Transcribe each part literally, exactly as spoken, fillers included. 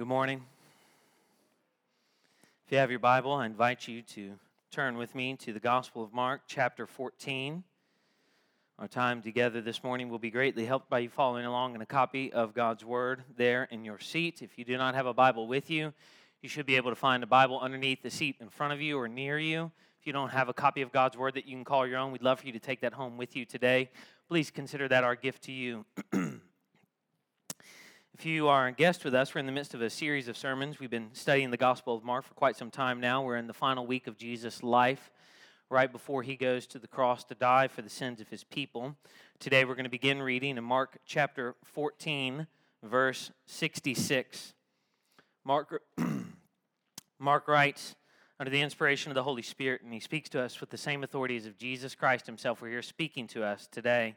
Good morning. If you have your Bible, I invite you to turn with me to the Gospel of Mark, chapter fourteen. Our time together this morning will be greatly helped by you following along in a copy of God's Word there in your seat. If you do not have a Bible with you, you should be able to find a Bible underneath the seat in front of you or near you. If you don't have a copy of God's Word that you can call your own, we'd love for you to take that home with you today. Please consider that our gift to you. If you are a guest with us, we're in the midst of a series of sermons. We've been studying the Gospel of Mark for quite some time now. We're in the final week of Jesus' life, right before he goes to the cross to die for the sins of his people. Today we're going to begin reading in Mark chapter fourteen, verse sixty-six. Mark, Mark writes, under the inspiration of the Holy Spirit, and he speaks to us with the same authorities of Jesus Christ himself. We're here speaking to us today.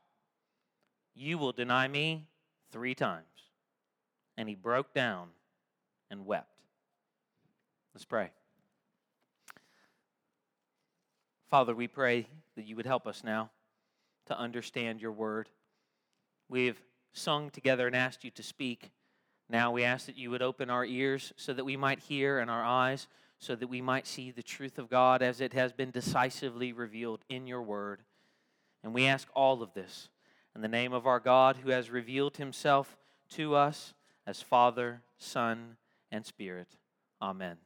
you will deny me three times." And he broke down and wept. Let's pray. Father, we pray that you would help us now to understand your word. We've sung together and asked you to speak. Now we ask that you would open our ears so that we might hear, and our eyes so that we might see the truth of God as it has been decisively revealed in your word. And we ask all of this in the name of our God, who has revealed himself to us as Father, Son, and Spirit. Amen.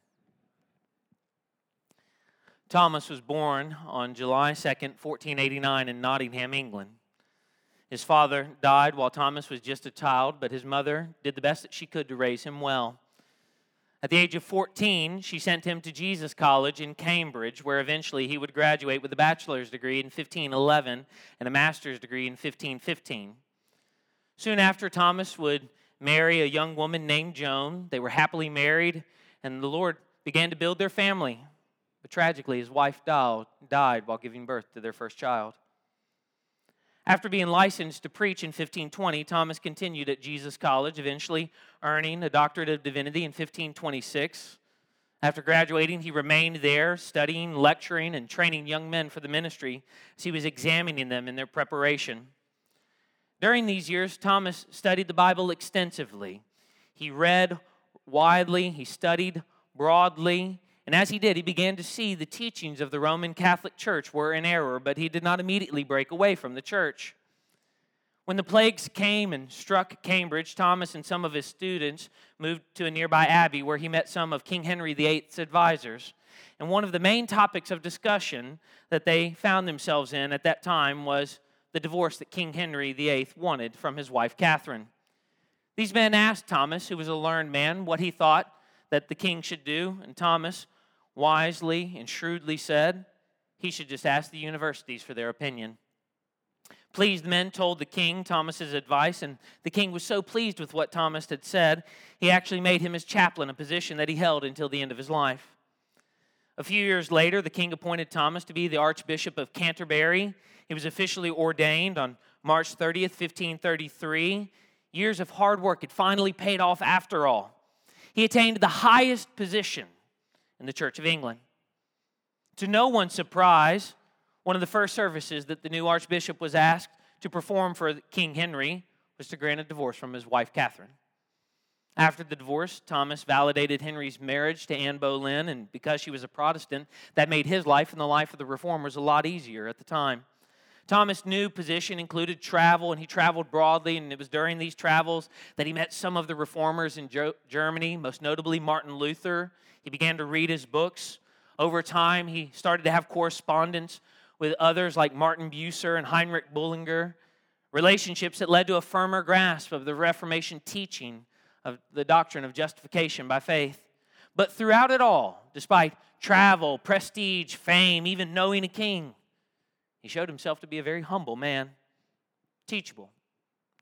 Thomas was born on July second, fourteen eighty-nine in Nottingham, England. His father died while Thomas was just a child, but his mother did the best that she could to raise him well. At the age of fourteen, she sent him to Jesus College in Cambridge, where eventually he would graduate with a bachelor's degree in fifteen eleven and a master's degree in fifteen fifteen. Soon after, Thomas would marry a young woman named Joan. They were happily married, and the Lord began to build their family. But tragically, his wife died while giving birth to their first child. After being licensed to preach in fifteen twenty, Thomas continued at Jesus College, eventually earning a doctorate of divinity in fifteen twenty-six. After graduating, he remained there, studying, lecturing, and training young men for the ministry as he was examining them in their preparation. During these years, Thomas studied the Bible extensively. He read widely, he studied broadly, and as he did, he began to see the teachings of the Roman Catholic Church were in error, but he did not immediately break away from the church. When the plagues came and struck Cambridge, Thomas and some of his students moved to a nearby abbey where he met some of King Henry the Eighth's advisors. And one of the main topics of discussion that they found themselves in at that time was the divorce that King Henry the Eighth wanted from his wife Catherine. These men asked Thomas, who was a learned man, what he thought that the king should do, and Thomas wisely and shrewdly said he should just ask the universities for their opinion. Pleased men told the king Thomas's advice, and the king was so pleased with what Thomas had said, he actually made him his chaplain, a position that he held until the end of his life. A few years later, the king appointed Thomas to be the Archbishop of Canterbury. He was officially ordained on March thirtieth, fifteen thirty-three. Years of hard work had finally paid off after all. He attained the highest position in the Church of England. To no one's surprise, one of the first services that the new archbishop was asked to perform for King Henry was to grant a divorce from his wife Catherine. After the divorce, Thomas validated Henry's marriage to Anne Boleyn, and because she was a Protestant, that made his life and the life of the reformers a lot easier at the time. Thomas' new position included travel, and he traveled broadly, and it was during these travels that he met some of the reformers in Germany, most notably Martin Luther. He began to read his books. Over time, he started to have correspondence with others like Martin Bucer and Heinrich Bullinger, relationships that led to a firmer grasp of the Reformation teaching of the doctrine of justification by faith. But throughout it all, despite travel, prestige, fame, even knowing a king, he showed himself to be a very humble man, teachable,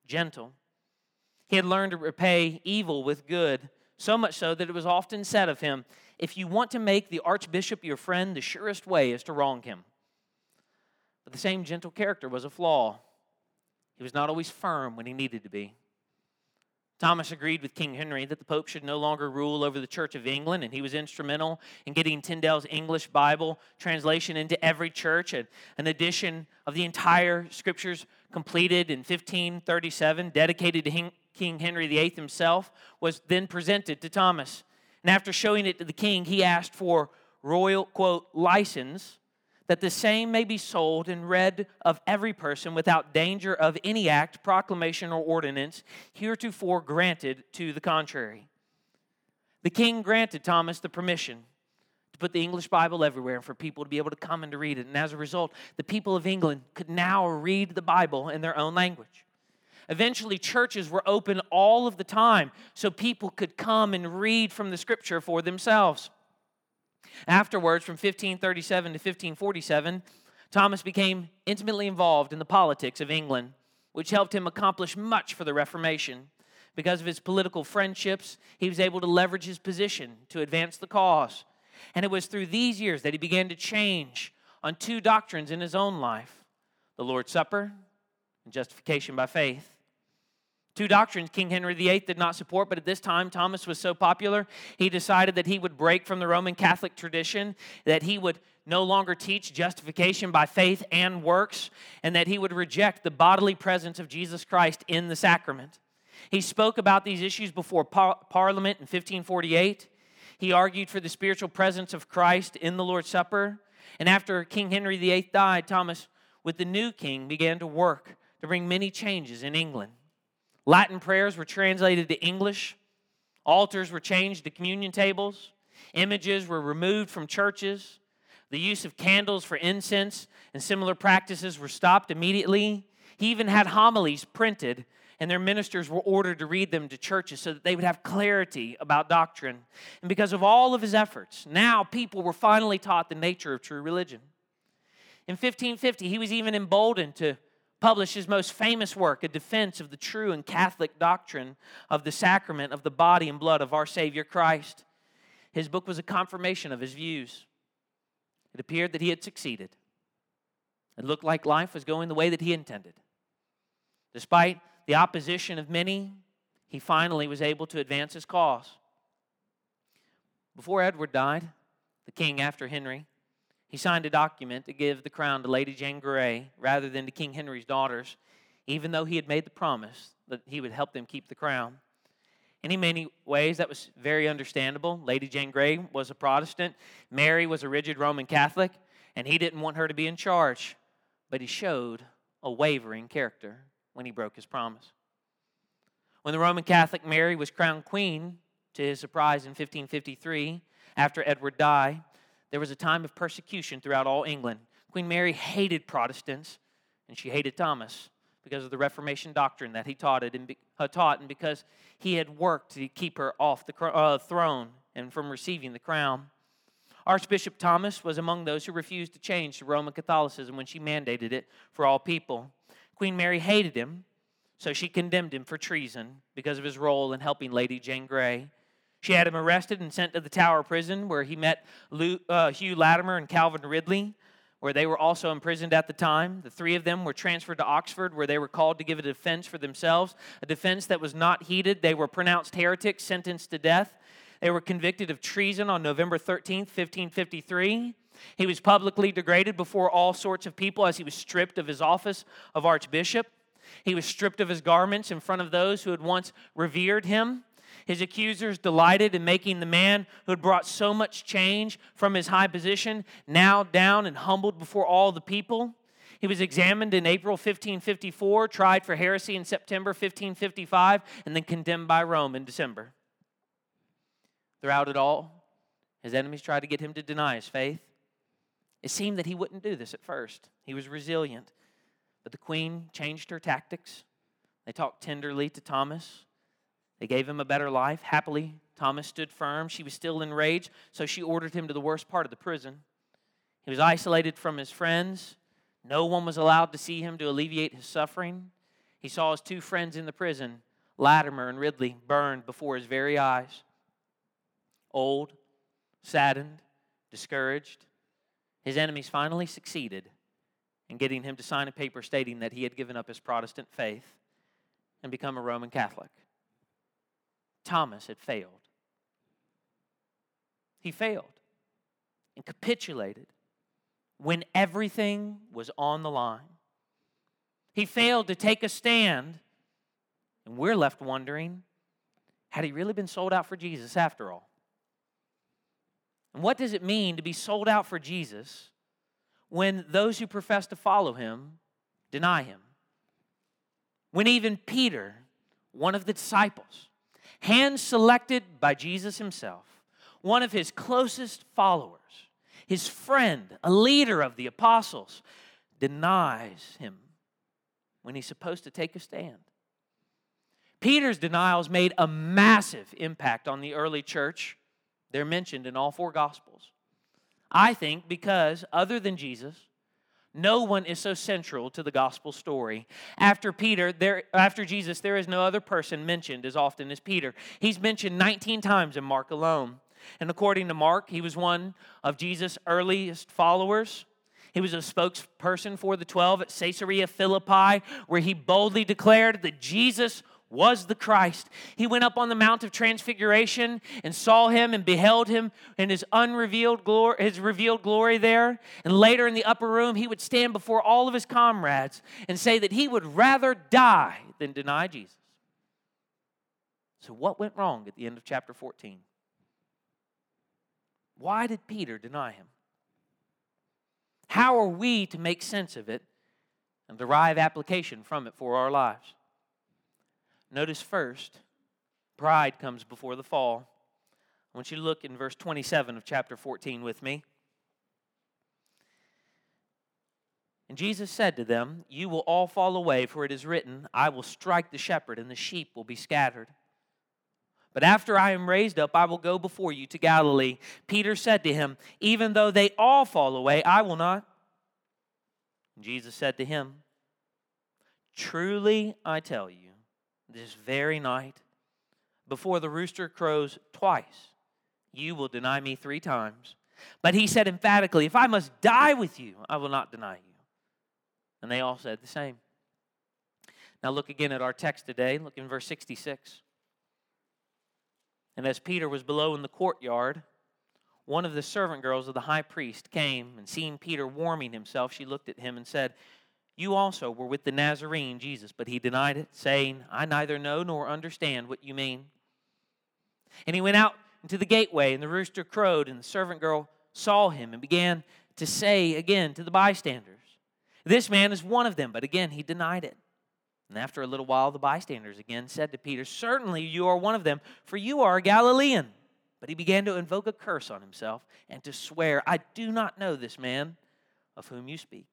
gentle. He had learned to repay evil with good, so much so that it was often said of him, if you want to make the archbishop your friend, the surest way is to wrong him. But the same gentle character was a flaw. He was not always firm when he needed to be. Thomas agreed with King Henry that the Pope should no longer rule over the Church of England, and he was instrumental in getting Tyndale's English Bible translation into every church, and an edition of the entire Scriptures completed in fifteen thirty-seven, dedicated to King Henry the Eighth himself, was then presented to Thomas. And after showing it to the king, he asked for royal, quote, license, that the same may be sold and read of every person without danger of any act, proclamation, or ordinance heretofore granted to the contrary. The king granted Thomas the permission to put the English Bible everywhere and for people to be able to come and to read it. And as a result, the people of England could now read the Bible in their own language. Eventually, churches were open all of the time so people could come and read from the Scripture for themselves. Afterwards, from fifteen thirty-seven to fifteen forty-seven, Thomas became intimately involved in the politics of England, which helped him accomplish much for the Reformation. Because of his political friendships, he was able to leverage his position to advance the cause. And it was through these years that he began to change on two doctrines in his own life, the Lord's Supper and justification by faith. Two doctrines King Henry the Eighth did not support, but at this time, Thomas was so popular, he decided that he would break from the Roman Catholic tradition, that he would no longer teach justification by faith and works, and that he would reject the bodily presence of Jesus Christ in the sacrament. He spoke about these issues before par- Parliament in fifteen forty-eight. He argued for the spiritual presence of Christ in the Lord's Supper. And after King Henry the Eighth died, Thomas, with the new king, began to work to bring many changes in England. Latin prayers were translated to English. Altars were changed to communion tables. Images were removed from churches. The use of candles for incense and similar practices were stopped immediately. He even had homilies printed, and their ministers were ordered to read them to churches so that they would have clarity about doctrine. And because of all of his efforts, now people were finally taught the nature of true religion. In fifteen fifty, he was even emboldened to published his most famous work, a defense of the true and Catholic doctrine of the sacrament of the body and blood of our Savior Christ. His book was a confirmation of his views. It appeared that he had succeeded. It looked like life was going the way that he intended. Despite the opposition of many, he finally was able to advance his cause. Before Edward died, the king after Henry, he signed a document to give the crown to Lady Jane Grey rather than to King Henry's daughters, even though he had made the promise that he would help them keep the crown. And in many ways, that was very understandable. Lady Jane Grey was a Protestant. Mary was a rigid Roman Catholic, and he didn't want her to be in charge. But he showed a wavering character when he broke his promise. When the Roman Catholic Mary was crowned queen, to his surprise in fifteen fifty-three, after Edward died, there was a time of persecution throughout all England. Queen Mary hated Protestants, and she hated Thomas because of the Reformation doctrine that he taught and because he had worked to keep her off the throne and from receiving the crown. Archbishop Thomas was among those who refused to change to Roman Catholicism when she mandated it for all people. Queen Mary hated him, so she condemned him for treason because of his role in helping Lady Jane Grey. She had him arrested and sent to the Tower Prison, where he met Luke, uh, Hugh Latimer and Calvin Ridley, where they were also imprisoned at the time. The three of them were transferred to Oxford, where they were called to give a defense for themselves, a defense that was not heeded. They were pronounced heretics, sentenced to death. They were convicted of treason on November thirteenth, fifteen fifty-three. He was publicly degraded before all sorts of people as he was stripped of his office of archbishop. He was stripped of his garments in front of those who had once revered him. His accusers delighted in making the man who had brought so much change from his high position now down and humbled before all the people. He was examined in April fifteen fifty-four, tried for heresy in September fifteen fifty-five, and then condemned by Rome in December. Throughout it all, his enemies tried to get him to deny his faith. It seemed that he wouldn't do this at first. He was resilient. But the queen changed her tactics. They talked tenderly to Thomas. They gave him a better life. Happily, Thomas stood firm. She was still enraged, so she ordered him to the worst part of the prison. He was isolated from his friends. No one was allowed to see him to alleviate his suffering. He saw his two friends in the prison, Latimer and Ridley, burned before his very eyes. Old, saddened, discouraged, his enemies finally succeeded in getting him to sign a paper stating that he had given up his Protestant faith and become a Roman Catholic. Thomas had failed. He failed and capitulated when everything was on the line. He failed to take a stand, and we're left wondering, had he really been sold out for Jesus after all? And what does it mean to be sold out for Jesus when those who profess to follow him deny him? When even Peter, one of the disciples, hand-selected by Jesus himself, one of his closest followers, his friend, a leader of the apostles, denies him when he's supposed to take a stand. Peter's denials made a massive impact on the early church. They're mentioned in all four Gospels. I think because, other than Jesus, no one is so central to the gospel story. After Peter, there, after Jesus, there is no other person mentioned as often as Peter. He's mentioned nineteen times in Mark alone. And according to Mark, he was one of Jesus' earliest followers. He was a spokesperson for the twelve at Caesarea Philippi, where he boldly declared that Jesus was the Christ. He went up on the Mount of Transfiguration and saw him and beheld him in his unrevealed glory, his revealed glory there. And later in the upper room, he would stand before all of his comrades and say that he would rather die than deny Jesus. So what went wrong at the end of chapter fourteen? Why did Peter deny him? How are we to make sense of it and derive application from it for our lives? Notice first, pride comes before the fall. I want you to look in verse twenty-seven of chapter fourteen with me. And Jesus said to them, "You will all fall away, for it is written, I will strike the shepherd, and the sheep will be scattered. But after I am raised up, I will go before you to Galilee." Peter said to him, "Even though they all fall away, I will not." And Jesus said to him, "Truly I tell you, this very night, before the rooster crows twice, you will deny me three times." But he said emphatically, "If I must die with you, I will not deny you." And they all said the same. Now look again at our text today. Look in verse sixty-six. "And as Peter was below in the courtyard, one of the servant girls of the high priest came, and seeing Peter warming himself, she looked at him and said, 'You also were with the Nazarene, Jesus.' But he denied it, saying, 'I neither know nor understand what you mean.' And he went out into the gateway, and the rooster crowed, and the servant girl saw him and began to say again to the bystanders, 'This man is one of them.' But again he denied it. And after a little while, the bystanders again said to Peter, 'Certainly you are one of them, for you are a Galilean.' But he began to invoke a curse on himself and to swear, 'I do not know this man of whom you speak.'"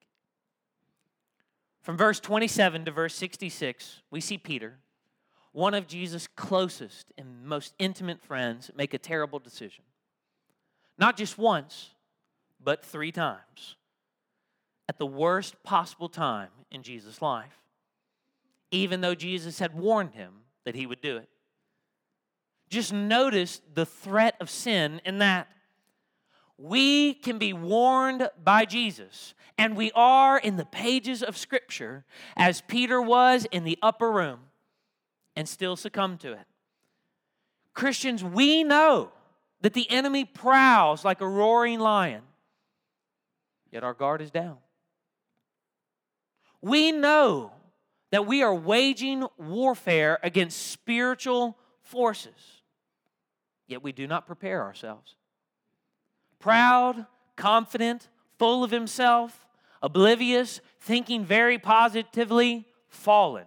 From verse twenty-seven to verse sixty-six, we see Peter, one of Jesus' closest and most intimate friends, make a terrible decision. Not just once, but three times. At the worst possible time in Jesus' life, even though Jesus had warned him that he would do it. Just notice the threat of sin in that. We can be warned by Jesus, and we are in the pages of Scripture, as Peter was in the upper room, and still succumb to it. Christians, we know that the enemy prowls like a roaring lion, yet our guard is down. We know that we are waging warfare against spiritual forces, yet we do not prepare ourselves. Proud, confident, full of himself, oblivious, thinking very positively, fallen.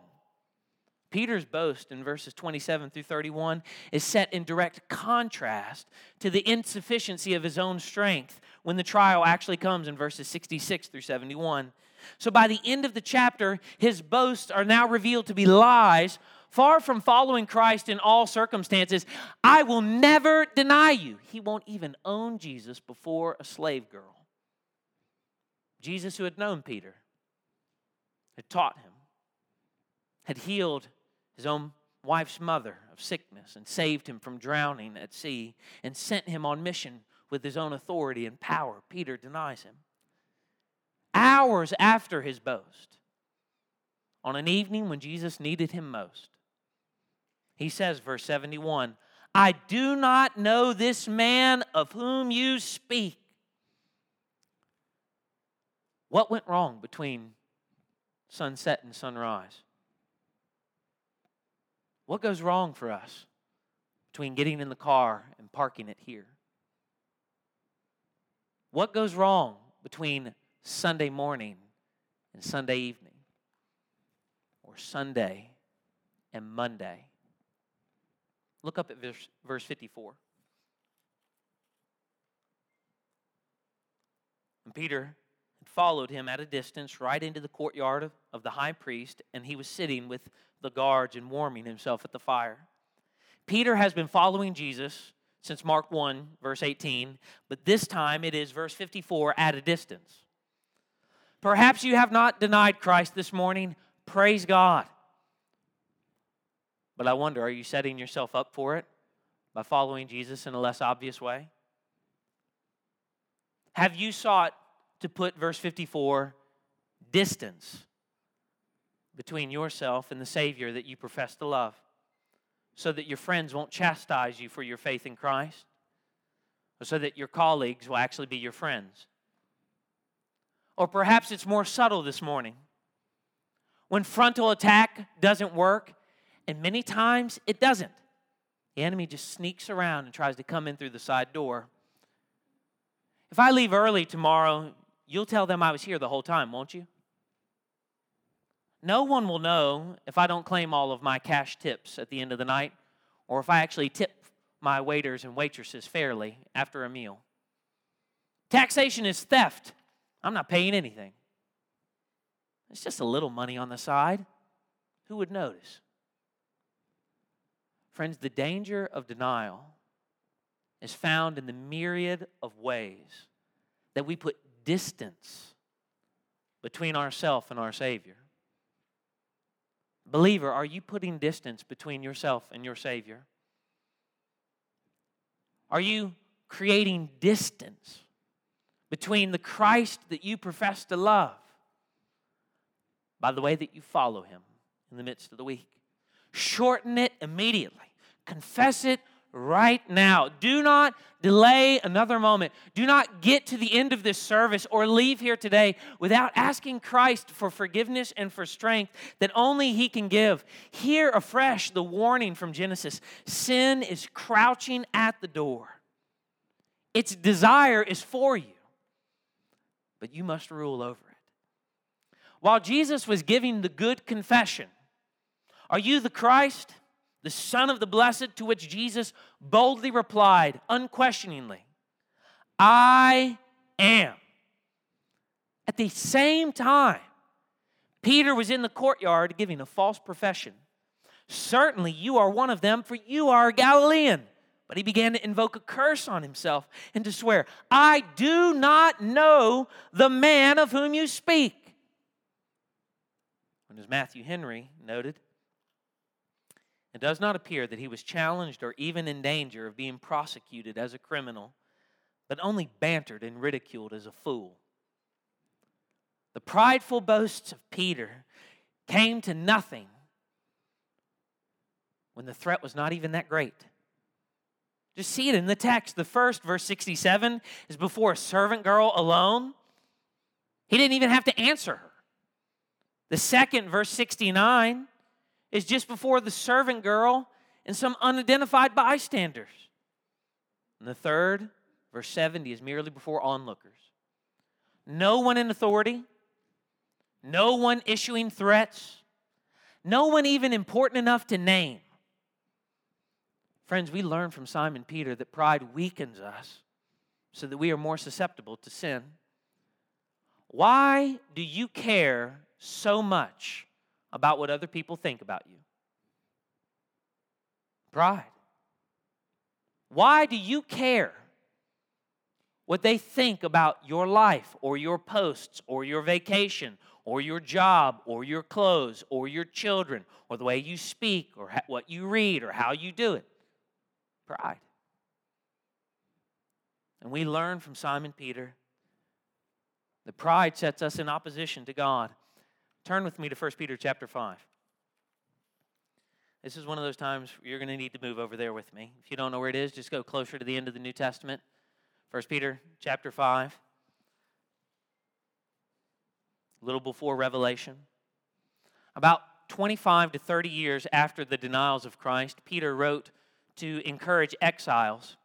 Peter's boast in verses twenty-seven through thirty-one is set in direct contrast to the insufficiency of his own strength when the trial actually comes in verses sixty-six through seventy-one. So by the end of the chapter, his boasts are now revealed to be lies. Far from following Christ in all circumstances, I will never deny you. He won't even own Jesus before a slave girl. Jesus, who had known Peter, had taught him, had healed his own wife's mother of sickness and saved him from drowning at sea and sent him on mission with his own authority and power. Peter denies him. Hours after his boast, on an evening when Jesus needed him most, he says, verse seventy-one, I do not know this man of whom you speak. What went wrong between sunset and sunrise? What goes wrong for us between getting in the car and parking it here? What goes wrong between Sunday morning and Sunday evening, or Sunday and Monday? Look up at verse, verse fifty-four. And Peter had followed him at a distance right into the courtyard of, of the high priest, and he was sitting with the guards and warming himself at the fire. Peter has been following Jesus since Mark one, verse eighteen, but this time it is verse fifty-four, at a distance. Perhaps you have not denied Christ this morning. Praise God. But I wonder, are you setting yourself up for it by following Jesus in a less obvious way? Have you sought to put verse fifty-four, distance, between yourself and the Savior that you profess to love, so that your friends won't chastise you for your faith in Christ, or so that your colleagues will actually be your friends? Or perhaps it's more subtle this morning, when frontal attack doesn't work, and many times it doesn't. The enemy just sneaks around and tries to come in through the side door. If I leave early tomorrow, you'll tell them I was here the whole time, won't you? No one will know if I don't claim all of my cash tips at the end of the night, or if I actually tip my waiters and waitresses fairly after a meal. Taxation is theft. I'm not paying anything. It's just a little money on the side. Who would notice? Friends, the danger of denial is found in the myriad of ways that we put distance between ourselves and our Savior. Believer, are you putting distance between yourself and your Savior? Are you creating distance between the Christ that you profess to love by the way that you follow Him in the midst of the week? Shorten it immediately. Confess it right now. Do not delay another moment. Do not get to the end of this service or leave here today without asking Christ for forgiveness and for strength that only He can give. Hear afresh the warning from Genesis. Sin is crouching at the door. Its desire is for you, but you must rule over it. While Jesus was giving the good confession, are you the Christ, the Son of the Blessed, to which Jesus boldly replied, unquestioningly, I am? At the same time, Peter was in the courtyard giving a false profession. Certainly you are one of them, for you are a Galilean. But he began to invoke a curse on himself and to swear, I do not know the man of whom you speak. And as Matthew Henry noted, it does not appear that he was challenged or even in danger of being prosecuted as a criminal, but only bantered and ridiculed as a fool. The prideful boasts of Peter came to nothing when the threat was not even that great. Just see it in the text. The first, verse sixty-seven, is before a servant girl alone. He didn't even have to answer her. The second, verse sixty-nine, is just before the servant girl and some unidentified bystanders. And the third, verse seventy, is merely before onlookers. No one in authority, No one issuing threats. No one even important enough to name. Friends, we learn from Simon Peter that pride weakens us so that we are more susceptible to sin. Why do you care so much about what other people think about you? Pride. Why do you care what they think about your life or your posts or your vacation or your job or your clothes or your children or the way you speak or what you read or how you do it? Pride. And we learn from Simon Peter that pride sets us in opposition to God. Turn with me to First Peter chapter five. This is one of those times you're going to need to move over there with me. If you don't know where it is, just go closer to the end of the New Testament. First Peter chapter five. A little before Revelation. About twenty-five to thirty years after the denials of Christ, Peter wrote to encourage exiles,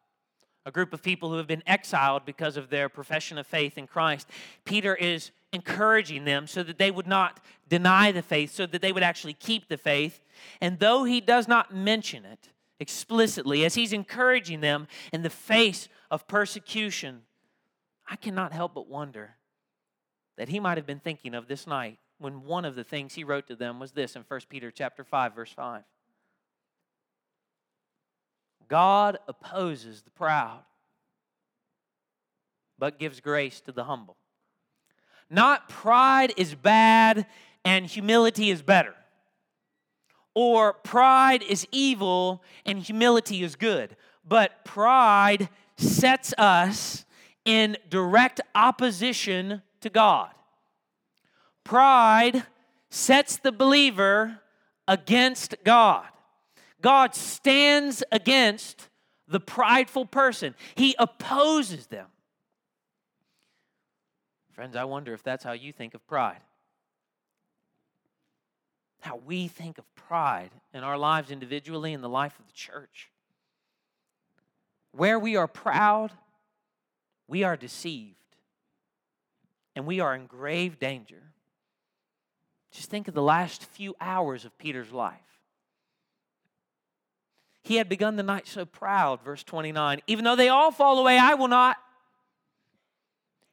a group of people who have been exiled because of their profession of faith in Christ. Peter is encouraging them so that they would not deny the faith, so that they would actually keep the faith. And though he does not mention it explicitly, as he's encouraging them in the face of persecution, I cannot help but wonder that he might have been thinking of this night when one of the things he wrote to them was this in First Peter chapter five, verse five. God opposes the proud, but gives grace to the humble. Not pride is bad and humility is better. Or pride is evil and humility is good. But pride sets us in direct opposition to God. Pride sets the believer against God. God stands against the prideful person. He opposes them. Friends, I wonder if that's how you think of pride. How we think of pride in our lives individually, in the life of the church. Where we are proud, we are deceived. And we are in grave danger. Just think of the last few hours of Peter's life. He had begun the night so proud, verse twenty-nine. Even though they all fall away, I will not.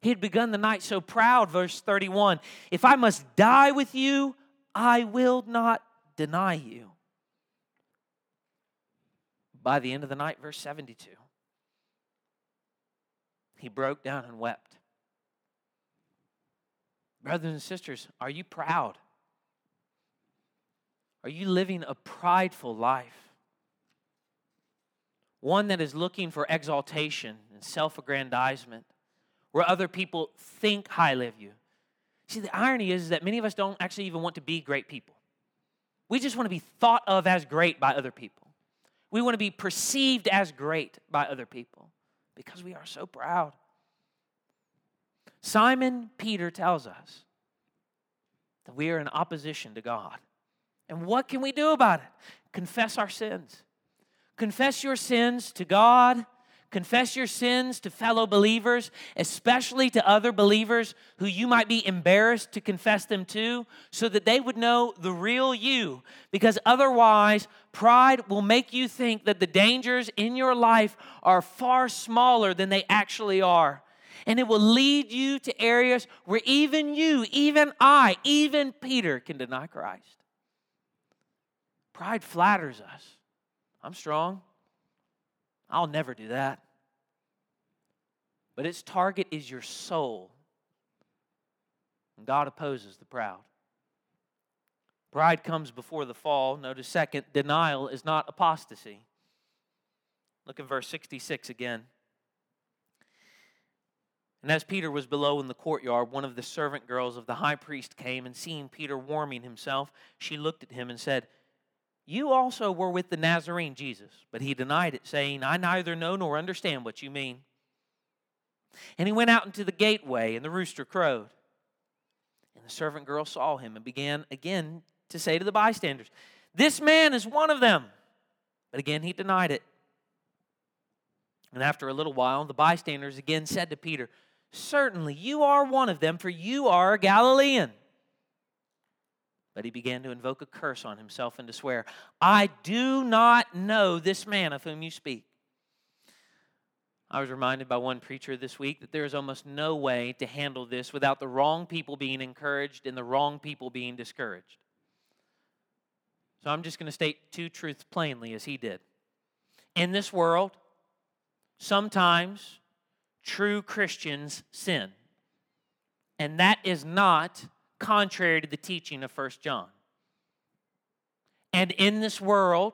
He had begun the night so proud, verse thirty-one. If I must die with you, I will not deny you. By the end of the night, verse seventy-two, he broke down and wept. Brothers and sisters, are you proud? Are you living a prideful life? One that is looking for exaltation and self-aggrandizement, where other people think highly of you. See, the irony is, is that many of us don't actually even want to be great people. We just want to be thought of as great by other people. We want to be perceived as great by other people because we are so proud. Simon Peter tells us that we are in opposition to God. And what can we do about it? Confess our sins. Confess your sins to God. Confess your sins to fellow believers, especially to other believers who you might be embarrassed to confess them to, so that they would know the real you. Because otherwise, pride will make you think that the dangers in your life are far smaller than they actually are. And it will lead you to areas where even you, even I, even Peter can deny Christ. Pride flatters us. I'm strong. I'll never do that. But its target is your soul. And God opposes the proud. Pride comes before the fall. Notice second, denial is not apostasy. Look at verse sixty-six again. And as Peter was below in the courtyard, one of the servant girls of the high priest came, and seeing Peter warming himself, she looked at him and said, "You also were with the Nazarene Jesus." But he denied it, saying, "I neither know nor understand what you mean." And he went out into the gateway, and the rooster crowed. And the servant girl saw him and began again to say to the bystanders, "This man is one of them." But again he denied it. And after a little while, the bystanders again said to Peter, "Certainly you are one of them, for you are a Galilean." But he began to invoke a curse on himself and to swear, I do not know this man of whom you speak. I was reminded by one preacher this week that there is almost no way to handle this without the wrong people being encouraged and the wrong people being discouraged. So I'm just going to state two truths plainly as he did. In this world, sometimes true Christians sin. And that is not contrary to the teaching of First John. And in this world,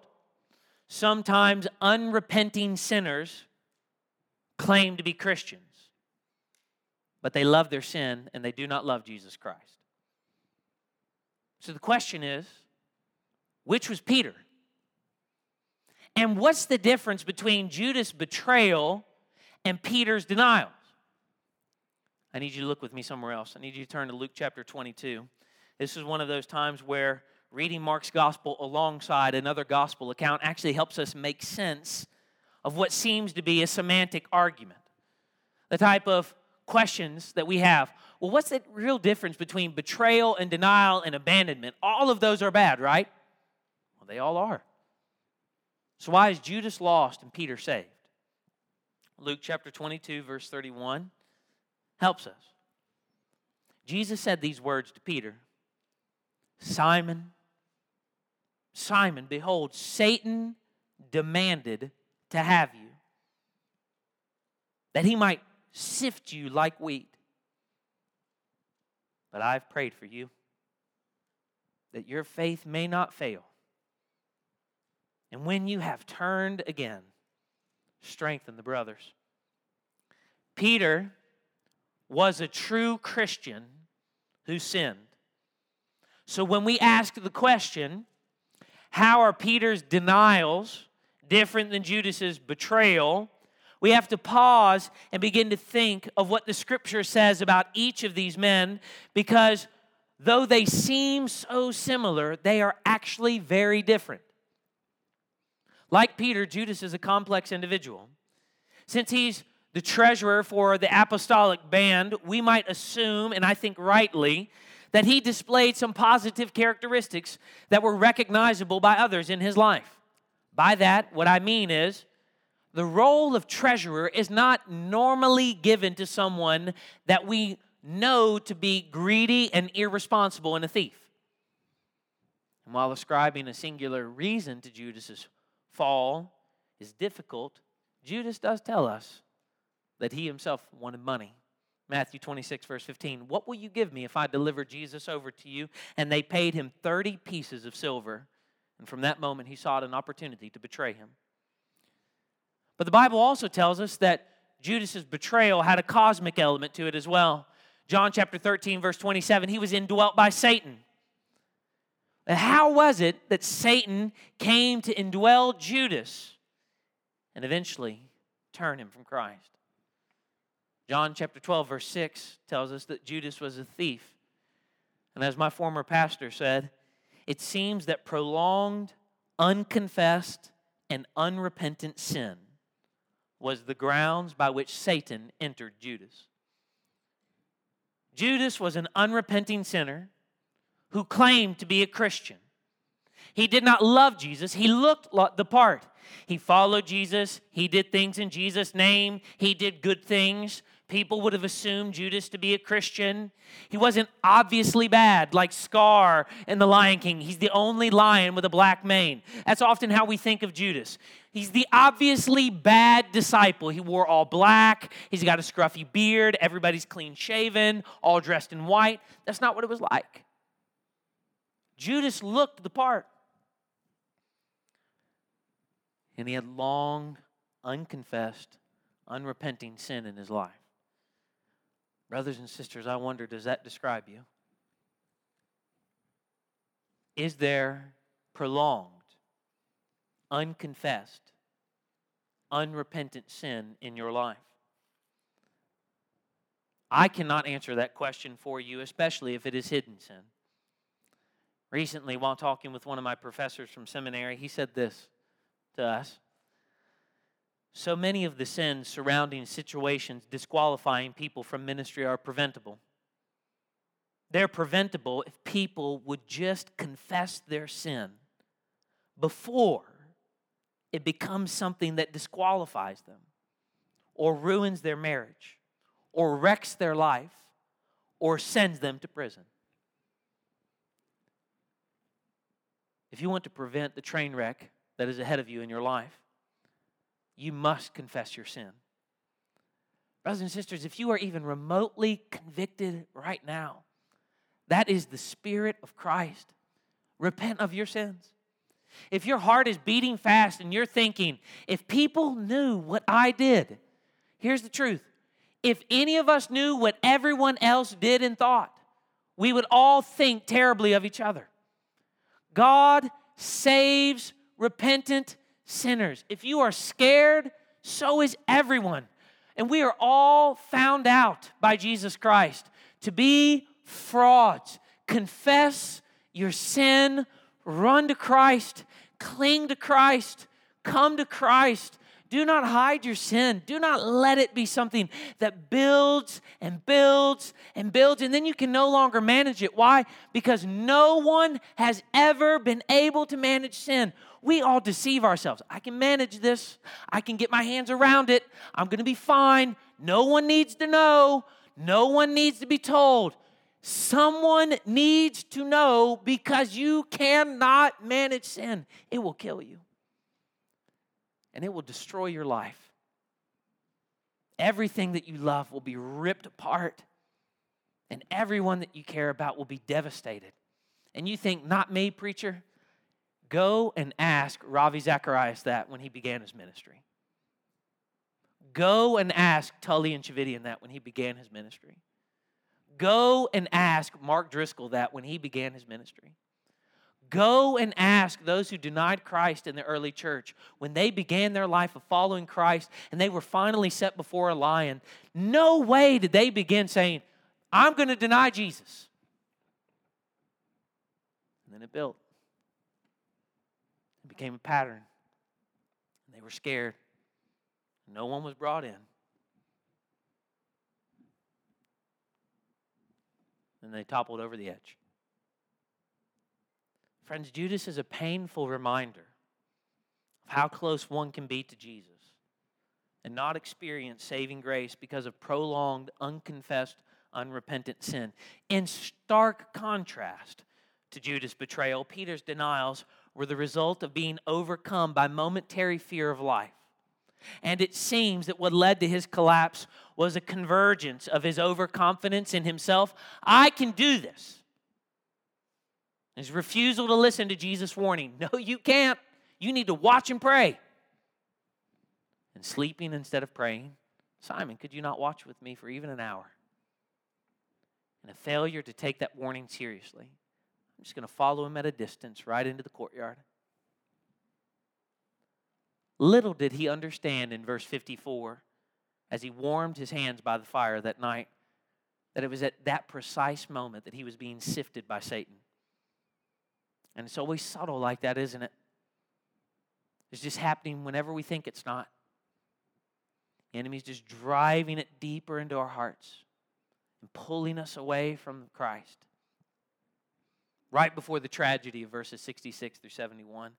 sometimes unrepenting sinners claim to be Christians, but they love their sin and they do not love Jesus Christ. So the question is, which was Peter? And what's the difference between Judas' betrayal and Peter's denial? I need you to look with me somewhere else. I need you to turn to Luke chapter twenty-two. This is one of those times where reading Mark's gospel alongside another gospel account actually helps us make sense of what seems to be a semantic argument. The type of questions that we have. Well, what's the real difference between betrayal and denial and abandonment? All of those are bad, right? Well, they all are. So why is Judas lost and Peter saved? Luke chapter twenty-two, verse thirty-one. Helps us. Jesus said these words to Peter, Simon, Simon, behold, Satan demanded to have you, that he might sift you like wheat. But I've prayed for you, that your faith may not fail. And when you have turned again, strengthen the brothers. Peter was a true Christian who sinned. So when we ask the question, how are Peter's denials different than Judas's betrayal? We have to pause and begin to think of what the Scripture says about each of these men, because though they seem so similar, they are actually very different. Like Peter, Judas is a complex individual. Since he's the treasurer for the apostolic band, we might assume, and I think rightly, that he displayed some positive characteristics that were recognizable by others in his life. By that, what I mean is, the role of treasurer is not normally given to someone that we know to be greedy and irresponsible and a thief. And while ascribing a singular reason to Judas's fall is difficult, Judas does tell us that he himself wanted money. Matthew twenty-six, verse fifteen. What will you give me if I deliver Jesus over to you? And they paid him thirty pieces of silver. And from that moment, he sought an opportunity to betray him. But the Bible also tells us that Judas's betrayal had a cosmic element to it as well. John chapter thirteen, verse twenty-seven. He was indwelt by Satan. And how was it that Satan came to indwell Judas and eventually turn him from Christ? John chapter twelve, verse six tells us that Judas was a thief. And as my former pastor said, it seems that prolonged, unconfessed, and unrepentant sin was the grounds by which Satan entered Judas. Judas was an unrepenting sinner who claimed to be a Christian. He did not love Jesus. He looked the part. He followed Jesus. He did things in Jesus' name. He did good things. People would have assumed Judas to be a Christian. He wasn't obviously bad, like Scar in The Lion King. He's the only lion with a black mane. That's often how we think of Judas. He's the obviously bad disciple. He wore all black. He's got a scruffy beard. Everybody's clean shaven, all dressed in white. That's not what it was like. Judas looked the part. And he had long, unconfessed, unrepenting sin in his life. Brothers and sisters, I wonder, does that describe you? Is there prolonged, unconfessed, unrepentant sin in your life? I cannot answer that question for you, especially if it is hidden sin. Recently, while talking with one of my professors from seminary, he said this to us. So many of the sins surrounding situations disqualifying people from ministry are preventable. They're preventable if people would just confess their sin before it becomes something that disqualifies them or ruins their marriage or wrecks their life or sends them to prison. If you want to prevent the train wreck that is ahead of you in your life, you must confess your sin. Brothers and sisters, if you are even remotely convicted right now, that is the Spirit of Christ. Repent of your sins. If your heart is beating fast and you're thinking, if people knew what I did, here's the truth. If any of us knew what everyone else did and thought, we would all think terribly of each other. God saves repentant sinners. If you are scared, so is everyone. And we are all found out by Jesus Christ to be frauds. Confess your sin, run to Christ, cling to Christ, come to Christ. Do not hide your sin. Do not let it be something that builds and builds and builds, and then you can no longer manage it. Why? Because no one has ever been able to manage sin. We all deceive ourselves. I can manage this. I can get my hands around it. I'm going to be fine. No one needs to know. No one needs to be told. Someone needs to know because you cannot manage sin. It will kill you. And it will destroy your life. Everything that you love will be ripped apart. And everyone that you care about will be devastated. And you think, not me, preacher? Go and ask Ravi Zacharias that when he began his ministry. Go and ask Tully and Chavidian that when he began his ministry. Go and ask Mark Driscoll that when he began his ministry. Go and ask those who denied Christ in the early church when they began their life of following Christ and they were finally set before a lion. No way did they begin saying, I'm going to deny Jesus. And then it built. It became a pattern. And they were scared. No one was brought in. And they toppled over the edge. Friends, Judas is a painful reminder of how close one can be to Jesus and not experience saving grace because of prolonged, unconfessed, unrepentant sin. In stark contrast to Judas' betrayal, Peter's denials were the result of being overcome by momentary fear of life. And it seems that what led to his collapse was a convergence of his overconfidence in himself. I can do this. His refusal to listen to Jesus' warning. No, you can't. You need to watch and pray. And sleeping instead of praying. Simon, could you not watch with me for even an hour? And a failure to take that warning seriously. I'm just going to follow him at a distance right into the courtyard. Little did he understand in verse fifty-four, as he warmed his hands by the fire that night, that it was at that precise moment that he was being sifted by Satan. And it's always subtle like that, isn't it? It's just happening whenever we think it's not. The enemy's just driving it deeper into our hearts and pulling us away from Christ. Right before the tragedy of verses sixty-six through seventy-one,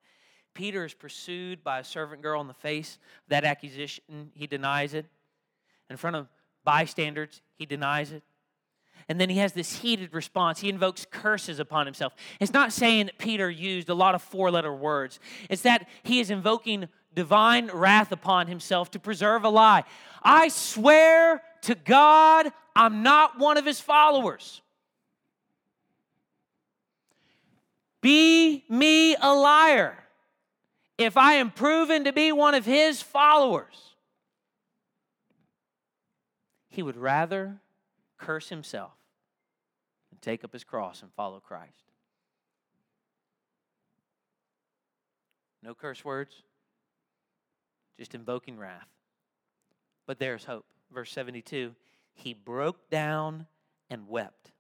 Peter is pursued by a servant girl in the face of that accusation. He denies it. In front of bystanders, he denies it. And then he has this heated response. He invokes curses upon himself. It's not saying that Peter used a lot of four-letter words. It's that he is invoking divine wrath upon himself to preserve a lie. I swear to God, I'm not one of his followers. Be me a liar if I am proven to be one of his followers. He would rather curse himself and take up his cross and follow Christ. No curse words, just invoking wrath. But there's hope. Verse seventy-two, he broke down and wept.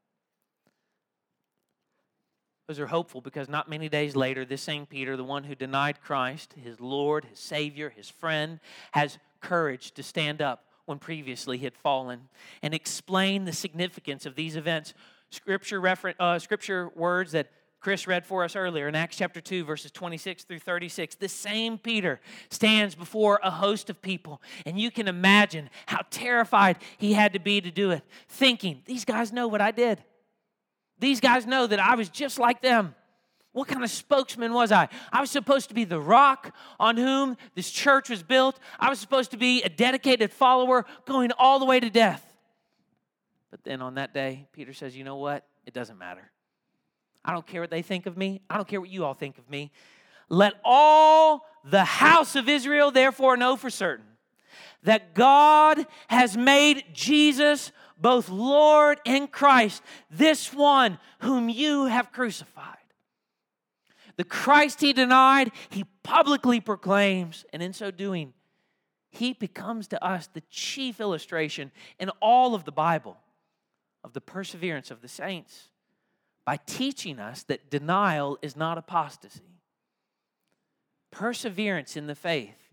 Those are hopeful because not many days later, this same Peter, the one who denied Christ, his Lord, his Savior, his friend, has courage to stand up when previously he had fallen, and explain the significance of these events. scripture reference, uh, scripture words that Chris read for us earlier in Acts chapter two, verses twenty-six through thirty-six. This same Peter stands before a host of people, and you can imagine how terrified he had to be to do it, thinking, these guys know what I did. These guys know that I was just like them. What kind of spokesman was I? I was supposed to be the rock on whom this church was built. I was supposed to be a dedicated follower going all the way to death. But then on that day, Peter says, you know what? It doesn't matter. I don't care what they think of me. I don't care what you all think of me. Let all the house of Israel therefore know for certain that God has made Jesus both Lord and Christ, this one whom you have crucified. The Christ he denied, he publicly proclaims, and in so doing, he becomes to us the chief illustration in all of the Bible of the perseverance of the saints, by teaching us that denial is not apostasy. Perseverance in the faith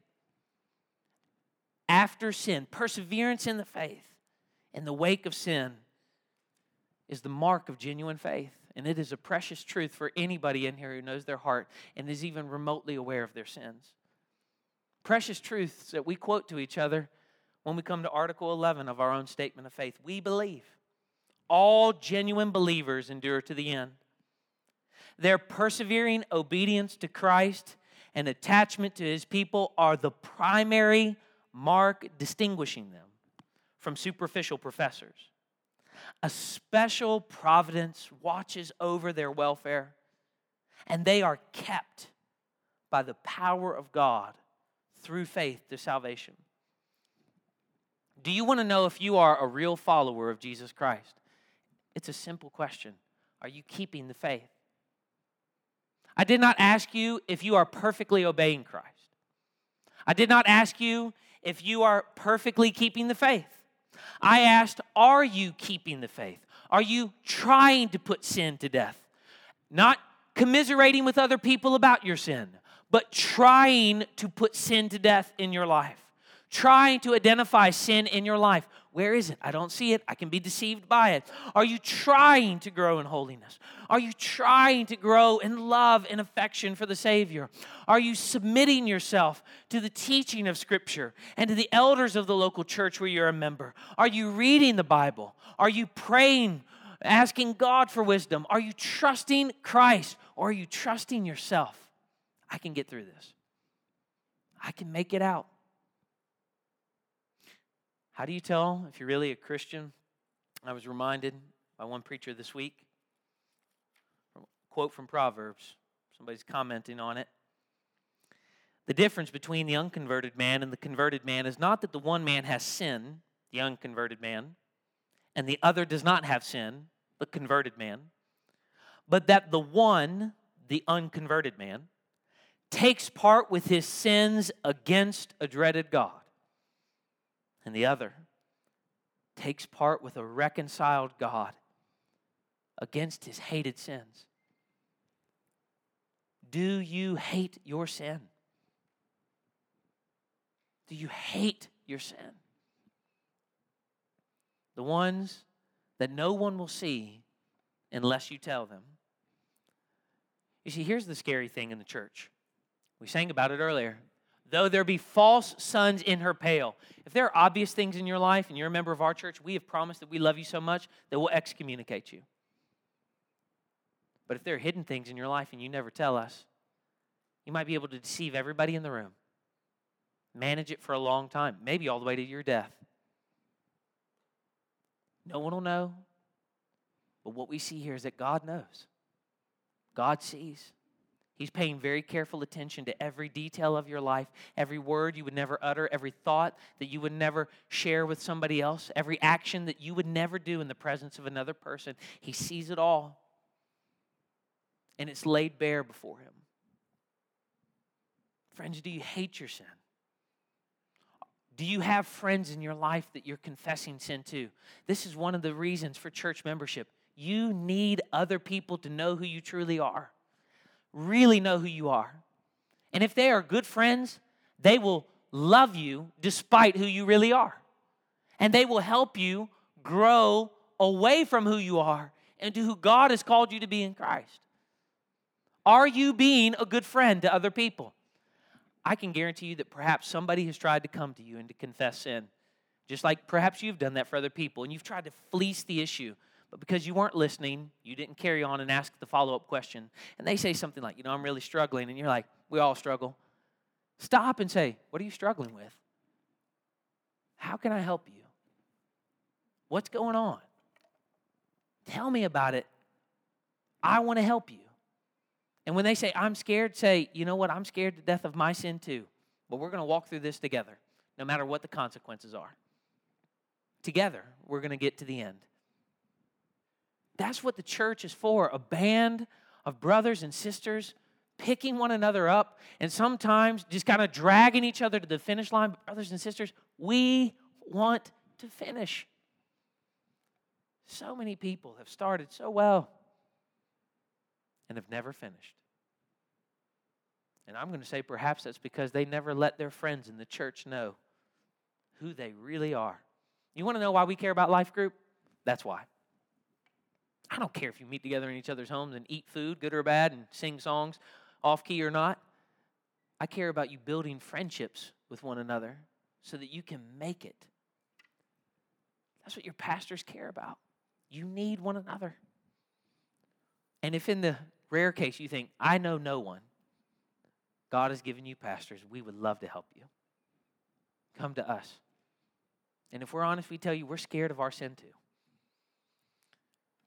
after sin, perseverance in the faith in the wake of sin is the mark of genuine faith. And it is a precious truth for anybody in here who knows their heart and is even remotely aware of their sins. Precious truths that we quote to each other when we come to Article eleven of our own statement of faith. We believe. All genuine believers endure to the end. Their persevering obedience to Christ and attachment to his people are the primary mark distinguishing them from superficial professors. A special providence watches over their welfare, and they are kept by the power of God through faith to salvation. Do you want to know if you are a real follower of Jesus Christ? It's a simple question. Are you keeping the faith? I did not ask you if you are perfectly obeying Christ. I did not ask you if you are perfectly keeping the faith. I asked, are you keeping the faith? Are you trying to put sin to death? Not commiserating with other people about your sin, but trying to put sin to death in your life. Trying to identify sin in your life. Where is it? I don't see it. I can be deceived by it. Are you trying to grow in holiness? Are you trying to grow in love and affection for the Savior? Are you submitting yourself to the teaching of Scripture and to the elders of the local church where you're a member? Are you reading the Bible? Are you praying, asking God for wisdom? Are you trusting Christ, or are you trusting yourself? I can get through this. I can make it out. How do you tell if you're really a Christian? I was reminded by one preacher this week, a quote from Proverbs. Somebody's commenting on it. The difference between the unconverted man and the converted man is not that the one man has sin, the unconverted man, and the other does not have sin, the converted man, but that the one, the unconverted man, takes part with his sins against a dreaded God. And the other takes part with a reconciled God against his hated sins. Do you hate your sin? Do you hate your sin? The ones that no one will see unless you tell them. You see, here's the scary thing in the church. We sang about it earlier. Though there be false sons in her pale. If there are obvious things in your life and you're a member of our church, we have promised that we love you so much that we'll excommunicate you. But if there are hidden things in your life and you never tell us, you might be able to deceive everybody in the room. Manage it for a long time, maybe all the way to your death. No one will know. But what we see here is that God knows. God sees. He's paying very careful attention to every detail of your life, every word you would never utter, every thought that you would never share with somebody else, every action that you would never do in the presence of another person. He sees it all, and it's laid bare before him. Friends, do you hate your sin? Do you have friends in your life that you're confessing sin to? This is one of the reasons for church membership. You need other people to know who you truly are. Really know who you are. And if they are good friends, they will love you despite who you really are. And they will help you grow away from who you are and to who God has called you to be in Christ. Are you being a good friend to other people? I can guarantee you that perhaps somebody has tried to come to you and to confess sin, just like perhaps you've done that for other people, and you've tried to fleece the issue, but because you weren't listening, you didn't carry on and ask the follow-up question, and they say something like, you know, I'm really struggling, and you're like, we all struggle. Stop and say, what are you struggling with? How can I help you? What's going on? Tell me about it. I want to help you. And when they say, I'm scared, say, you know what, I'm scared to death of my sin too, but we're going to walk through this together, no matter what the consequences are. Together, we're going to get to the end. That's what the church is for, a band of brothers and sisters picking one another up and sometimes just kind of dragging each other to the finish line. Brothers and sisters, we want to finish. So many people have started so well and have never finished. And I'm going to say perhaps that's because they never let their friends in the church know who they really are. You want to know why we care about life group? That's why. I don't care if you meet together in each other's homes and eat food, good or bad, and sing songs, off key or not. I care about you building friendships with one another so that you can make it. That's what your pastors care about. You need one another. And if in the rare case you think, I know no one, God has given you pastors. We would love to help you. Come to us. And if we're honest, we tell you we're scared of our sin too.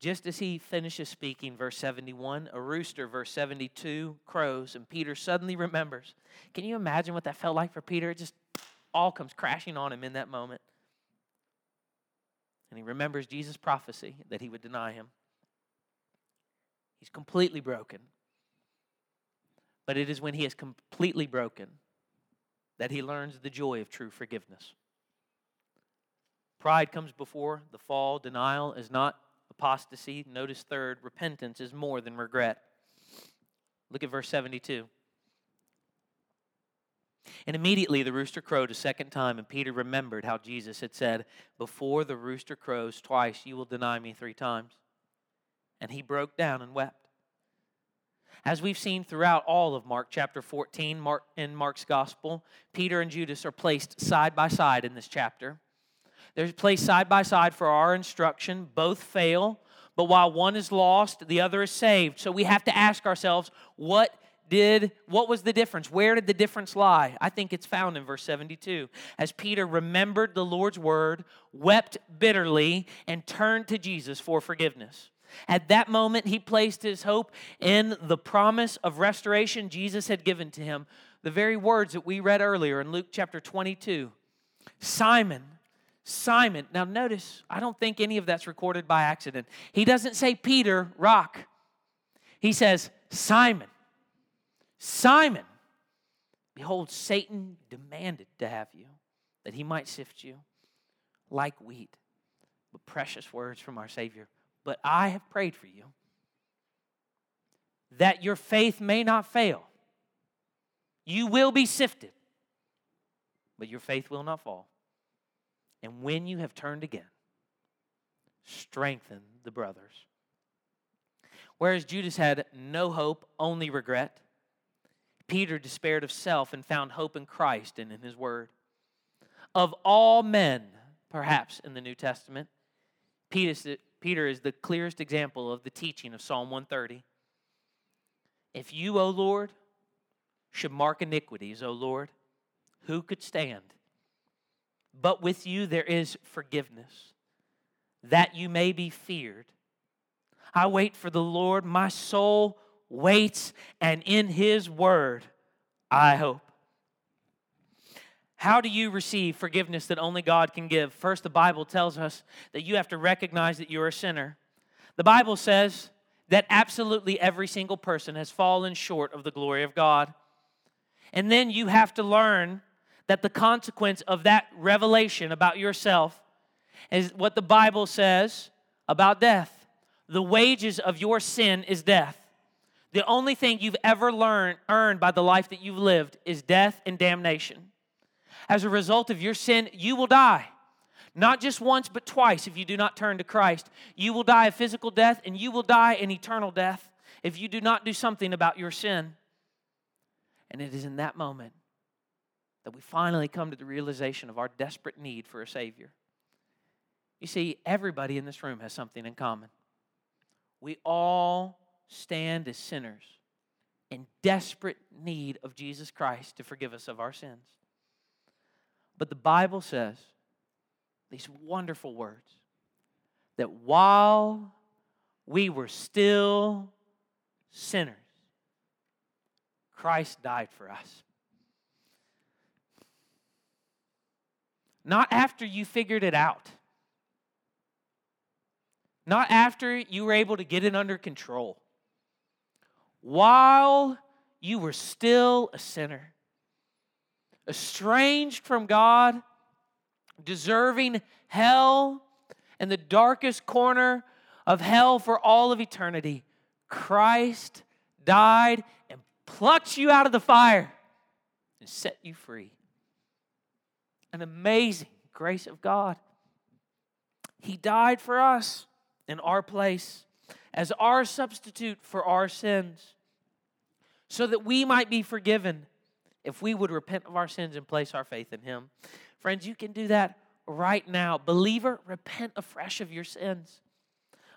Just as he finishes speaking, verse seventy-one, a rooster, verse seventy-two, crows, and Peter suddenly remembers. Can you imagine what that felt like for Peter? It just all comes crashing on him in that moment. And he remembers Jesus' prophecy that he would deny him. He's completely broken. But it is when he is completely broken that he learns the joy of true forgiveness. Pride comes before the fall. Denial is not apostasy. Notice third, repentance is more than regret. Look at verse seventy-two. And immediately the rooster crowed a second time, and Peter remembered how Jesus had said, before the rooster crows twice, you will deny me three times. And he broke down and wept. As we've seen throughout all of Mark chapter fourteen, Mark, in Mark's gospel, Peter and Judas are placed side by side in this chapter. They're placed side by side for our instruction. Both fail, but while one is lost, the other is saved. So we have to ask ourselves, what did, what was the difference? Where did the difference lie? I think it's found in verse seventy-two. As Peter remembered the Lord's word, wept bitterly, and turned to Jesus for forgiveness. At that moment, he placed his hope in the promise of restoration Jesus had given to him. The very words that we read earlier in Luke chapter twenty-two. Simon, Simon, now notice, I don't think any of that's recorded by accident. He doesn't say Peter, rock. He says, Simon, Simon, behold, Satan demanded to have you, that he might sift you like wheat. But precious words from our Savior. But I have prayed for you, that your faith may not fail. You will be sifted, but your faith will not fall. And when you have turned again, strengthen the brothers. Whereas Judas had no hope, only regret, Peter despaired of self and found hope in Christ and in his word. Of all men, perhaps in the New Testament, Peter is the clearest example of the teaching of Psalm one thirty. If you, O Lord, should mark iniquities, O Lord, who could stand? But with you there is forgiveness, that you may be feared. I wait for the Lord, my soul waits, and in his word I hope. How do you receive forgiveness that only God can give? First, the Bible tells us that you have to recognize that you're a sinner. The Bible says that absolutely every single person has fallen short of the glory of God. And then you have to learn that the consequence of that revelation about yourself is what the Bible says about death. The wages of your sin is death. The only thing you've ever learned, earned by the life that you've lived is death and damnation. As a result of your sin, you will die. Not just once, but twice if you do not turn to Christ. You will die a physical death, and you will die an eternal death if you do not do something about your sin. And it is in that moment that we finally come to the realization of our desperate need for a Savior. You see, everybody in this room has something in common. We all stand as sinners in desperate need of Jesus Christ to forgive us of our sins. But the Bible says these wonderful words, that while we were still sinners, Christ died for us. Not after you figured it out. Not after you were able to get it under control. While you were still a sinner, estranged from God, deserving hell and the darkest corner of hell for all of eternity, Christ died and plucked you out of the fire and set you free. An amazing grace of God. He died for us in our place as our substitute for our sins, so that we might be forgiven if we would repent of our sins and place our faith in Him. Friends, you can do that right now. Believer, repent afresh of your sins.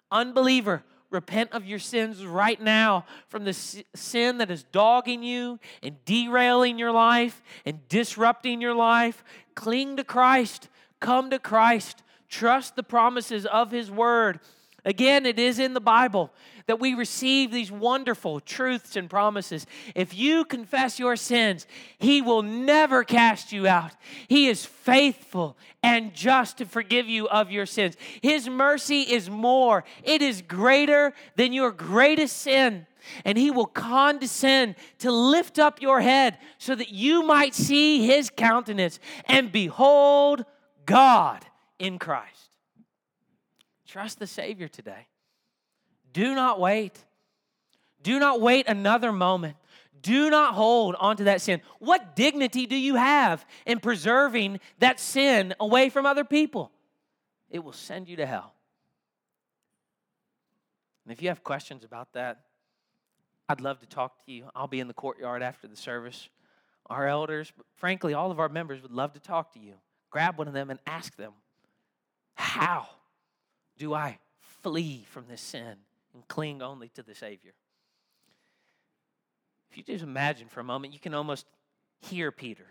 Unbeliever, repent of your sins right now, from the sin that is dogging you and derailing your life and disrupting your life. Cling to Christ. Come to Christ. Trust the promises of His Word. Again, it is in the Bible that we receive these wonderful truths and promises. If you confess your sins, He will never cast you out. He is faithful and just to forgive you of your sins. His mercy is more. It is greater than your greatest sin. And He will condescend to lift up your head so that you might see His countenance and behold God in Christ. Trust the Savior today. Do not wait. Do not wait another moment. Do not hold onto that sin. What dignity do you have in preserving that sin away from other people? It will send you to hell. And if you have questions about that, I'd love to talk to you. I'll be in the courtyard after the service. Our elders, but frankly, all of our members would love to talk to you. Grab one of them and ask them, how do I flee from this sin and cling only to the Savior? If you just imagine for a moment, you can almost hear Peter.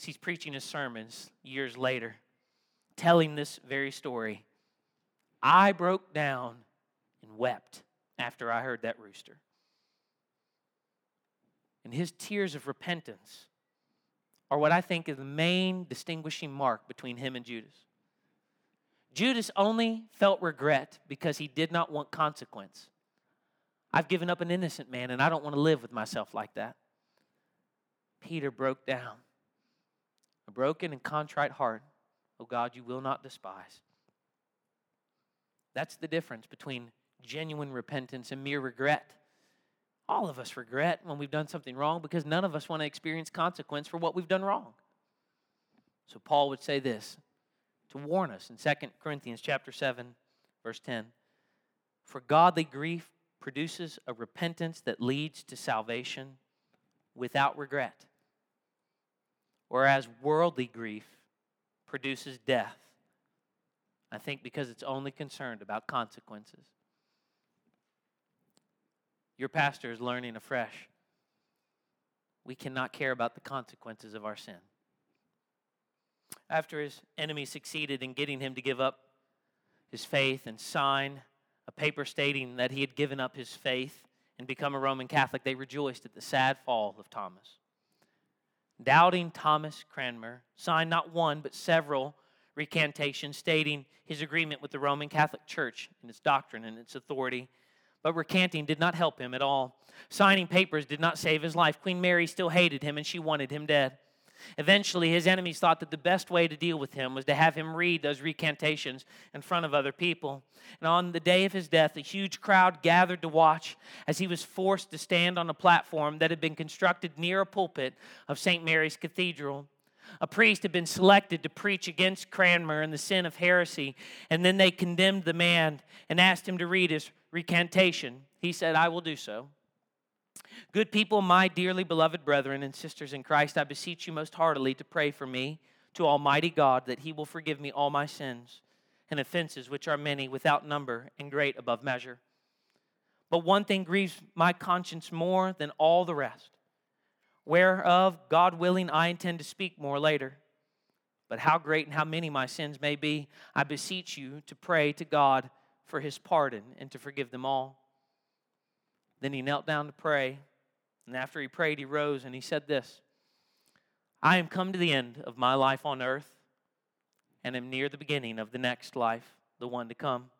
He's preaching his sermons years later, telling this very story. I broke down and wept after I heard that rooster. And his tears of repentance are what I think is the main distinguishing mark between him and Judas. Judas only felt regret because he did not want consequence. I've given up an innocent man, and I don't want to live with myself like that. Peter broke down. A broken and contrite heart, O God, you will not despise. That's the difference between genuine repentance and mere regret. All of us regret when we've done something wrong because none of us want to experience consequence for what we've done wrong. So Paul would say this, to warn us in Second Corinthians chapter seven, verse ten. For godly grief produces a repentance that leads to salvation without regret, whereas worldly grief produces death. I think because it's only concerned about consequences. Your pastor is learning afresh. We cannot care about the consequences of our sin. After his enemy succeeded in getting him to give up his faith and sign a paper stating that he had given up his faith and become a Roman Catholic, they rejoiced at the sad fall of Thomas. Doubting Thomas Cranmer signed not one but several recantations stating his agreement with the Roman Catholic Church and its doctrine and its authority, but recanting did not help him at all. Signing papers did not save his life. Queen Mary still hated him and she wanted him dead. Eventually, his enemies thought that the best way to deal with him was to have him read those recantations in front of other people. And on the day of his death, a huge crowd gathered to watch as he was forced to stand on a platform that had been constructed near a pulpit of Saint Mary's Cathedral. A priest had been selected to preach against Cranmer and the sin of heresy, and then they condemned the man and asked him to read his recantation. He said, "I will do so. Good people, my dearly beloved brethren and sisters in Christ, I beseech you most heartily to pray for me to Almighty God that He will forgive me all my sins and offenses, which are many without number and great above measure. But one thing grieves my conscience more than all the rest, whereof, God willing, I intend to speak more later. But how great and how many my sins may be, I beseech you to pray to God for His pardon and to forgive them all." Then he knelt down to pray, and after he prayed, he rose and he said this, "I am come to the end of my life on earth, and am near the beginning of the next life, the one to come.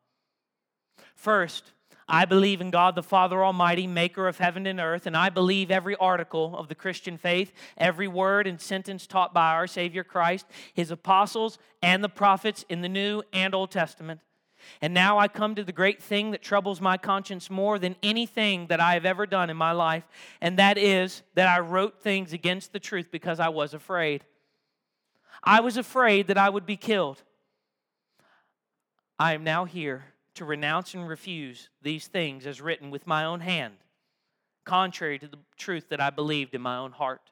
First, I believe in God the Father Almighty, maker of heaven and earth, and I believe every article of the Christian faith, every word and sentence taught by our Savior Christ, His apostles and the prophets in the New and Old Testament. And now I come to the great thing that troubles my conscience more than anything that I have ever done in my life, and that is that I wrote things against the truth because I was afraid. I was afraid that I would be killed. I am now here to renounce and refuse these things as written with my own hand, contrary to the truth that I believed in my own heart.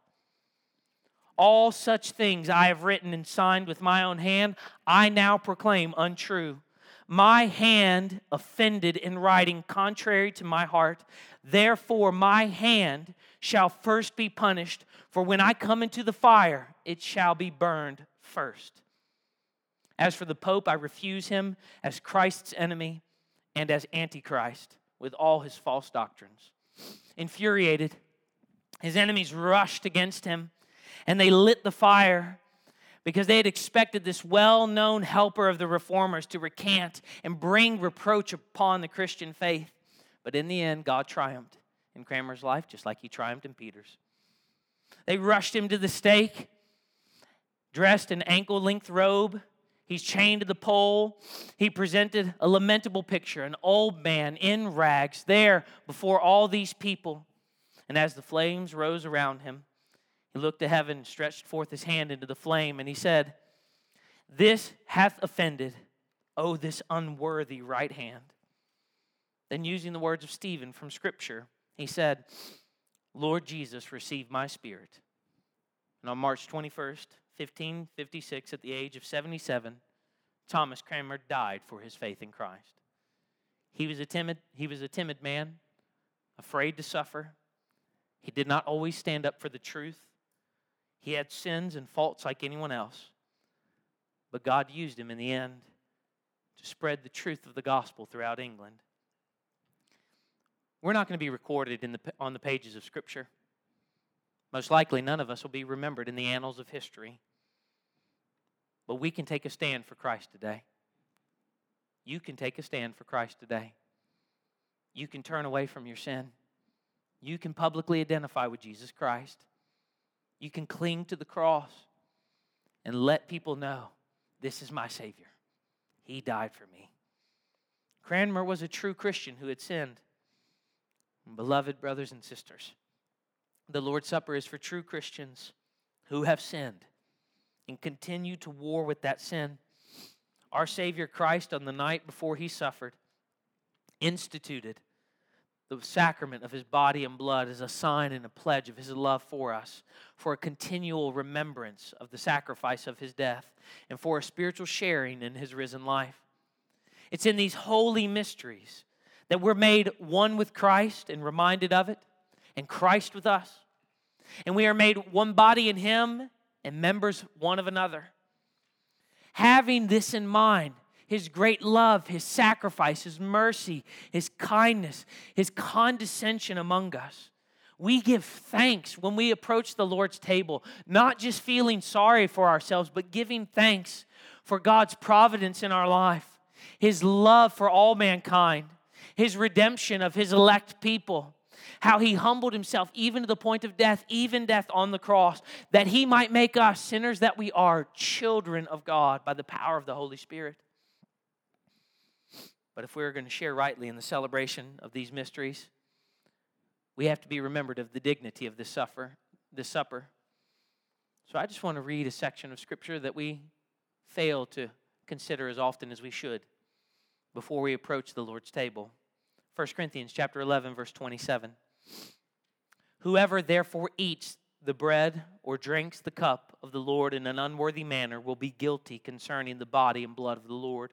All such things I have written and signed with my own hand, I now proclaim untrue. My hand offended in writing contrary to my heart. Therefore, my hand shall first be punished, for when I come into the fire, it shall be burned first. As for the Pope, I refuse him as Christ's enemy and as Antichrist with all his false doctrines." Infuriated, his enemies rushed against him, and they lit the fire because they had expected this well-known helper of the reformers to recant and bring reproach upon the Christian faith. But in the end, God triumphed in Cranmer's life, just like He triumphed in Peter's. They rushed him to the stake, dressed in ankle-length robe. He's chained to the pole. He presented a lamentable picture, an old man in rags there before all these people. And as the flames rose around him, he looked to heaven, stretched forth his hand into the flame, and he said, "This hath offended, O this unworthy right hand." Then using the words of Stephen from Scripture, he said, "Lord Jesus, receive my spirit." And on March twenty-first, fifteen fifty-six, at the age of seventy-seven, Thomas Cranmer died for his faith in Christ. He was a timid, he was a timid man, afraid to suffer. He did not always stand up for the truth. He had sins and faults like anyone else, but God used him in the end to spread the truth of the gospel throughout England. We're not going to be recorded in the, on the pages of Scripture. Most likely none of us will be remembered in the annals of history, but we can take a stand for Christ today. You can take a stand for Christ today. You can turn away from your sin. You can publicly identify with Jesus Christ. You can cling to the cross and let people know, this is my Savior. He died for me. Cranmer was a true Christian who had sinned. Beloved brothers and sisters, the Lord's Supper is for true Christians who have sinned and continue to war with that sin. Our Savior Christ, on the night before He suffered, instituted the sacrament of His body and blood is a sign and a pledge of His love for us, for a continual remembrance of the sacrifice of His death, and for a spiritual sharing in His risen life. It's in these holy mysteries that we're made one with Christ and reminded of it, and Christ with us. And we are made one body in Him and members one of another. Having this in mind, His great love, His sacrifice, His mercy, His kindness, His condescension among us, we give thanks when we approach the Lord's table, not just feeling sorry for ourselves, but giving thanks for God's providence in our life, His love for all mankind, His redemption of His elect people, how He humbled Himself even to the point of death, even death on the cross, that He might make us, sinners that we are, children of God by the power of the Holy Spirit. But if we're going to share rightly in the celebration of these mysteries, we have to be remembered of the dignity of this supper. This supper. So I just want to read a section of Scripture that we fail to consider as often as we should before we approach the Lord's table. First Corinthians chapter eleven, verse twenty-seven. Whoever therefore eats the bread or drinks the cup of the Lord in an unworthy manner will be guilty concerning the body and blood of the Lord.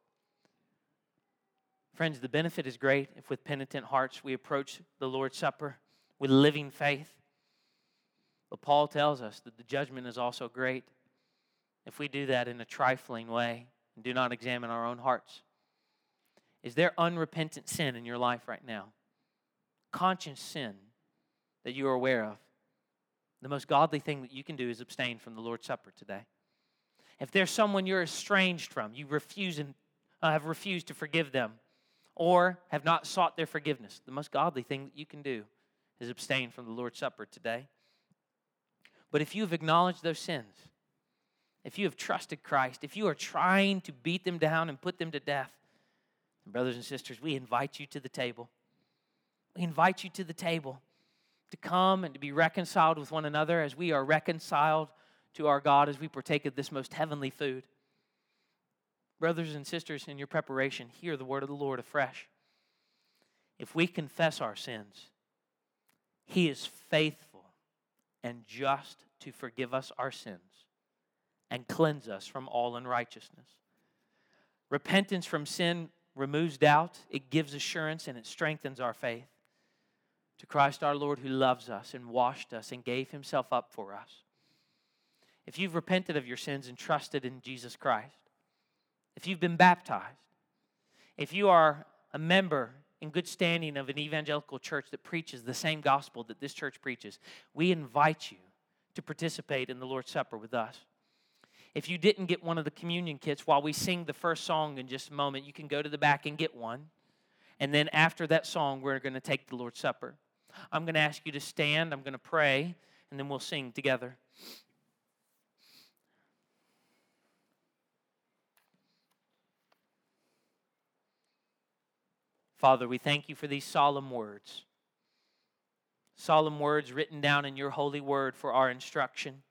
Friends, the benefit is great if with penitent hearts we approach the Lord's Supper with living faith. But Paul tells us that the judgment is also great if we do that in a trifling way and do not examine our own hearts. Is there unrepentant sin in your life right now? Conscious sin that you are aware of? The most godly thing that you can do is abstain from the Lord's Supper today. If there's someone you're estranged from, you refuse and uh, have refused to forgive them, or have not sought their forgiveness, the most godly thing that you can do is abstain from the Lord's Supper today. But if you've acknowledged those sins, if you have trusted Christ, if you are trying to beat them down and put them to death, brothers and sisters, we invite you to the table. We invite you to the table to come and to be reconciled with one another as we are reconciled to our God as we partake of this most heavenly food. Brothers and sisters, in your preparation, hear the word of the Lord afresh. If we confess our sins, He is faithful and just to forgive us our sins and cleanse us from all unrighteousness. Repentance from sin removes doubt, it gives assurance, and it strengthens our faith. To Christ our Lord, who loves us and washed us and gave Himself up for us. If you've repented of your sins and trusted in Jesus Christ, if you've been baptized, if you are a member in good standing of an evangelical church that preaches the same gospel that this church preaches, we invite you to participate in the Lord's Supper with us. If you didn't get one of the communion kits while we sing the first song in just a moment, you can go to the back and get one. And then after that song, we're going to take the Lord's Supper. I'm going to ask you to stand, I'm going to pray, and then we'll sing together. Father, we thank You for these solemn words. Solemn words written down in Your holy word for our instruction.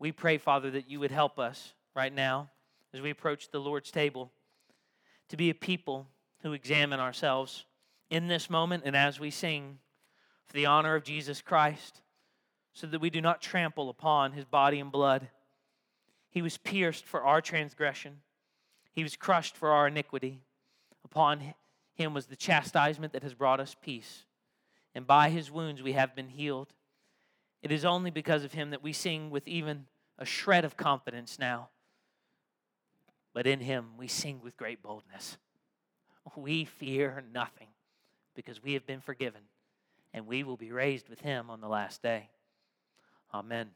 We pray, Father, that You would help us right now as we approach the Lord's table to be a people who examine ourselves in this moment and as we sing for the honor of Jesus Christ, so that we do not trample upon His body and blood. He was pierced for our transgression. He was crushed for our iniquity. Upon Him was the chastisement that has brought us peace, and by His wounds we have been healed. It is only because of Him that we sing with even a shred of confidence now. But in Him we sing with great boldness. We fear nothing because we have been forgiven, and we will be raised with Him on the last day. Amen.